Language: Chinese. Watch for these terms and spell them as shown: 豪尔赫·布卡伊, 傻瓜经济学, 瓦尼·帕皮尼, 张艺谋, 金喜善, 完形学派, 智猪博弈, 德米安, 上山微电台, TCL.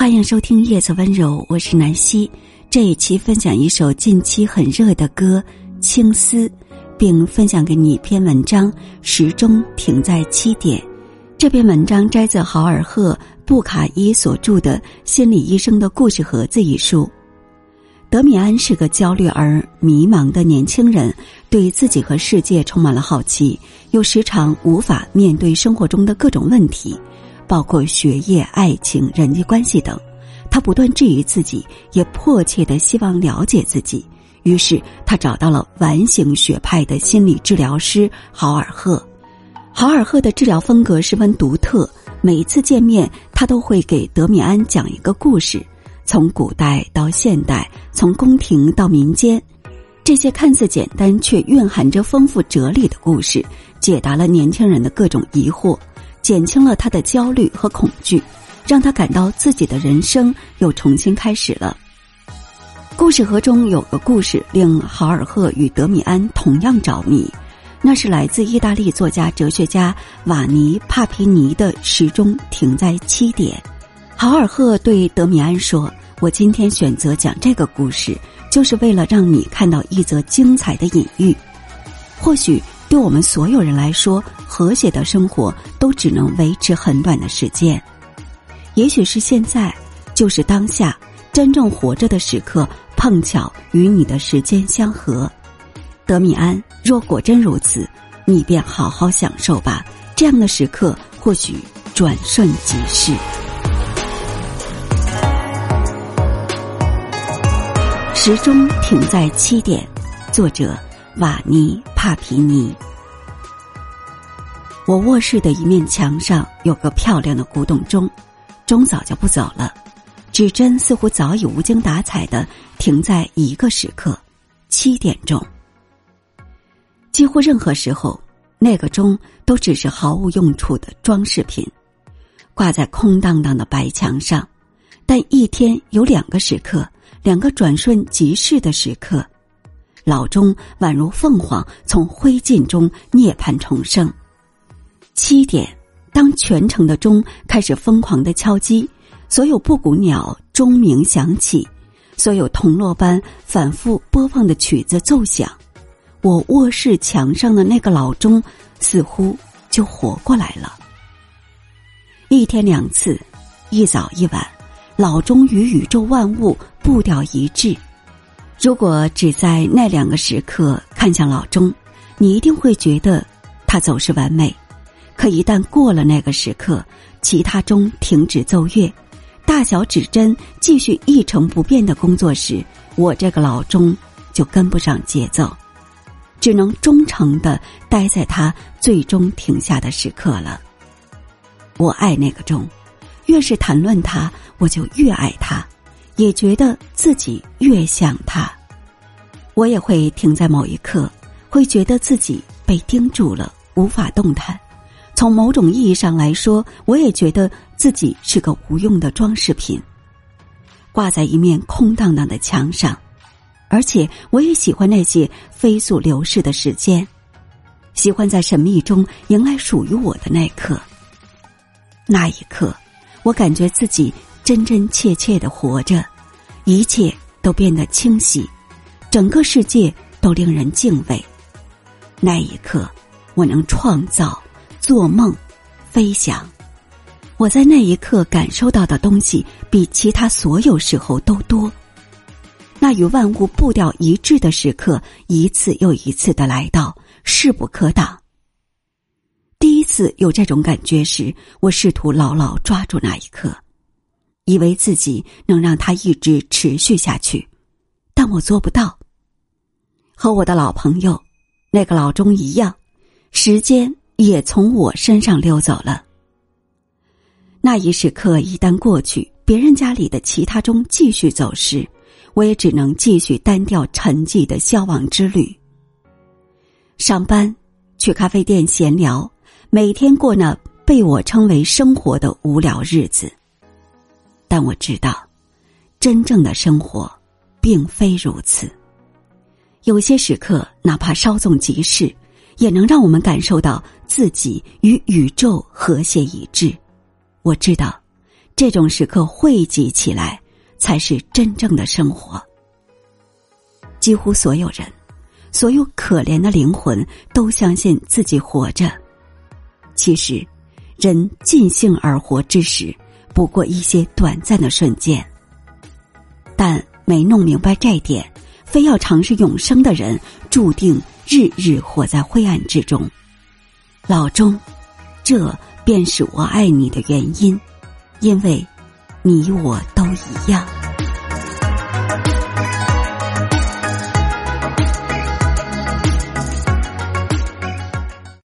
欢迎收听《叶子温柔》，我是南希。这一期分享一首近期很热的歌《青丝》，并分享给你一篇文章《时钟停在7点》。这篇文章摘自豪尔赫·布卡伊所著的《心理医生的故事盒子》一书。德米安是个焦虑而迷茫的年轻人，对自己和世界充满了好奇，又时常无法面对生活中的各种问题，包括学业、爱情、人际关系等。他不断质疑自己，也迫切地希望了解自己。于是他找到了完形学派的心理治疗师豪尔赫。豪尔赫的治疗风格十分独特，每一次见面他都会给德米安讲一个故事，从古代到现代，从宫廷到民间，这些看似简单却蕴含着丰富哲理的故事，解答了年轻人的各种疑惑，减轻了他的焦虑和恐惧，让他感到自己的人生又重新开始了。故事盒中有个故事令豪尔赫与德米安同样着迷，那是来自意大利作家哲学家瓦尼·帕皮尼的《时钟停在7点》。豪尔赫对德米安说，我今天选择讲这个故事，就是为了让你看到一则精彩的隐喻。或许对我们所有人来说，和谐的生活都只能维持很短的时间，也许是现在，就是当下真正活着的时刻碰巧与你的时间相合。德米安，若果真如此，你便好好享受吧，这样的时刻或许转瞬即逝。时钟停在7点，作者瓦尼·帕皮尼。我卧室的一面墙上有个漂亮的古董钟，钟早就不走了，指针似乎早已无精打采地停在一个时刻，7点钟。几乎任何时候，那个钟都只是毫无用处的装饰品，挂在空荡荡的白墙上。但一天有2个时刻，2个转瞬即逝的时刻，老钟宛如凤凰从灰烬中涅槃重生。7点，当全城的钟开始疯狂地敲击，所有布谷鸟钟鸣响起，所有铜锣般反复播放的曲子奏响，我卧室墙上的那个老钟似乎就活过来了。1天2次，一早一晚，老钟与宇宙万物步调一致。如果只在那2个时刻看向老钟，你一定会觉得它总是完美。可一旦过了那个时刻，其他钟停止奏乐，大小指针继续一成不变的工作时，我这个老钟就跟不上节奏，只能忠诚地待在它最终停下的时刻了。我爱那个钟，越是谈论它，我就越爱它，也觉得自己越像它。我也会停在某一刻，会觉得自己被盯住了，无法动弹。从某种意义上来说，我也觉得自己是个无用的装饰品，挂在一面空荡荡的墙上。而且我也喜欢那些飞速流逝的时间，喜欢在神秘中迎来属于我的那一刻。那一刻，我感觉自己真真切切地活着，一切都变得清晰，整个世界都令人敬畏。那一刻，我能创造、做梦、飞翔。我在那一刻感受到的东西比其他所有时候都多。那与万物步调一致的时刻一次又一次地来到，势不可挡。第一次有这种感觉时，我试图牢牢抓住那一刻，以为自己能让它一直持续下去，但我做不到。和我的老朋友那个老钟一样，时间也从我身上溜走了。那一时刻一旦过去，别人家里的其他钟继续走时，我也只能继续单调沉寂的消亡之旅。上班，去咖啡店闲聊，每天过那被我称为生活的无聊日子。但我知道，真正的生活并非如此。有些时刻哪怕稍纵即逝，也能让我们感受到自己与宇宙和谐一致。我知道这种时刻汇集起来，才是真正的生活。几乎所有人，所有可怜的灵魂都相信自己活着。其实，人尽兴而活之时，不过一些短暂的瞬间。但没弄明白这点，非要尝试永生的人，注定日日活在灰暗之中。老钟，这便是我爱你的原因，因为你我都一样。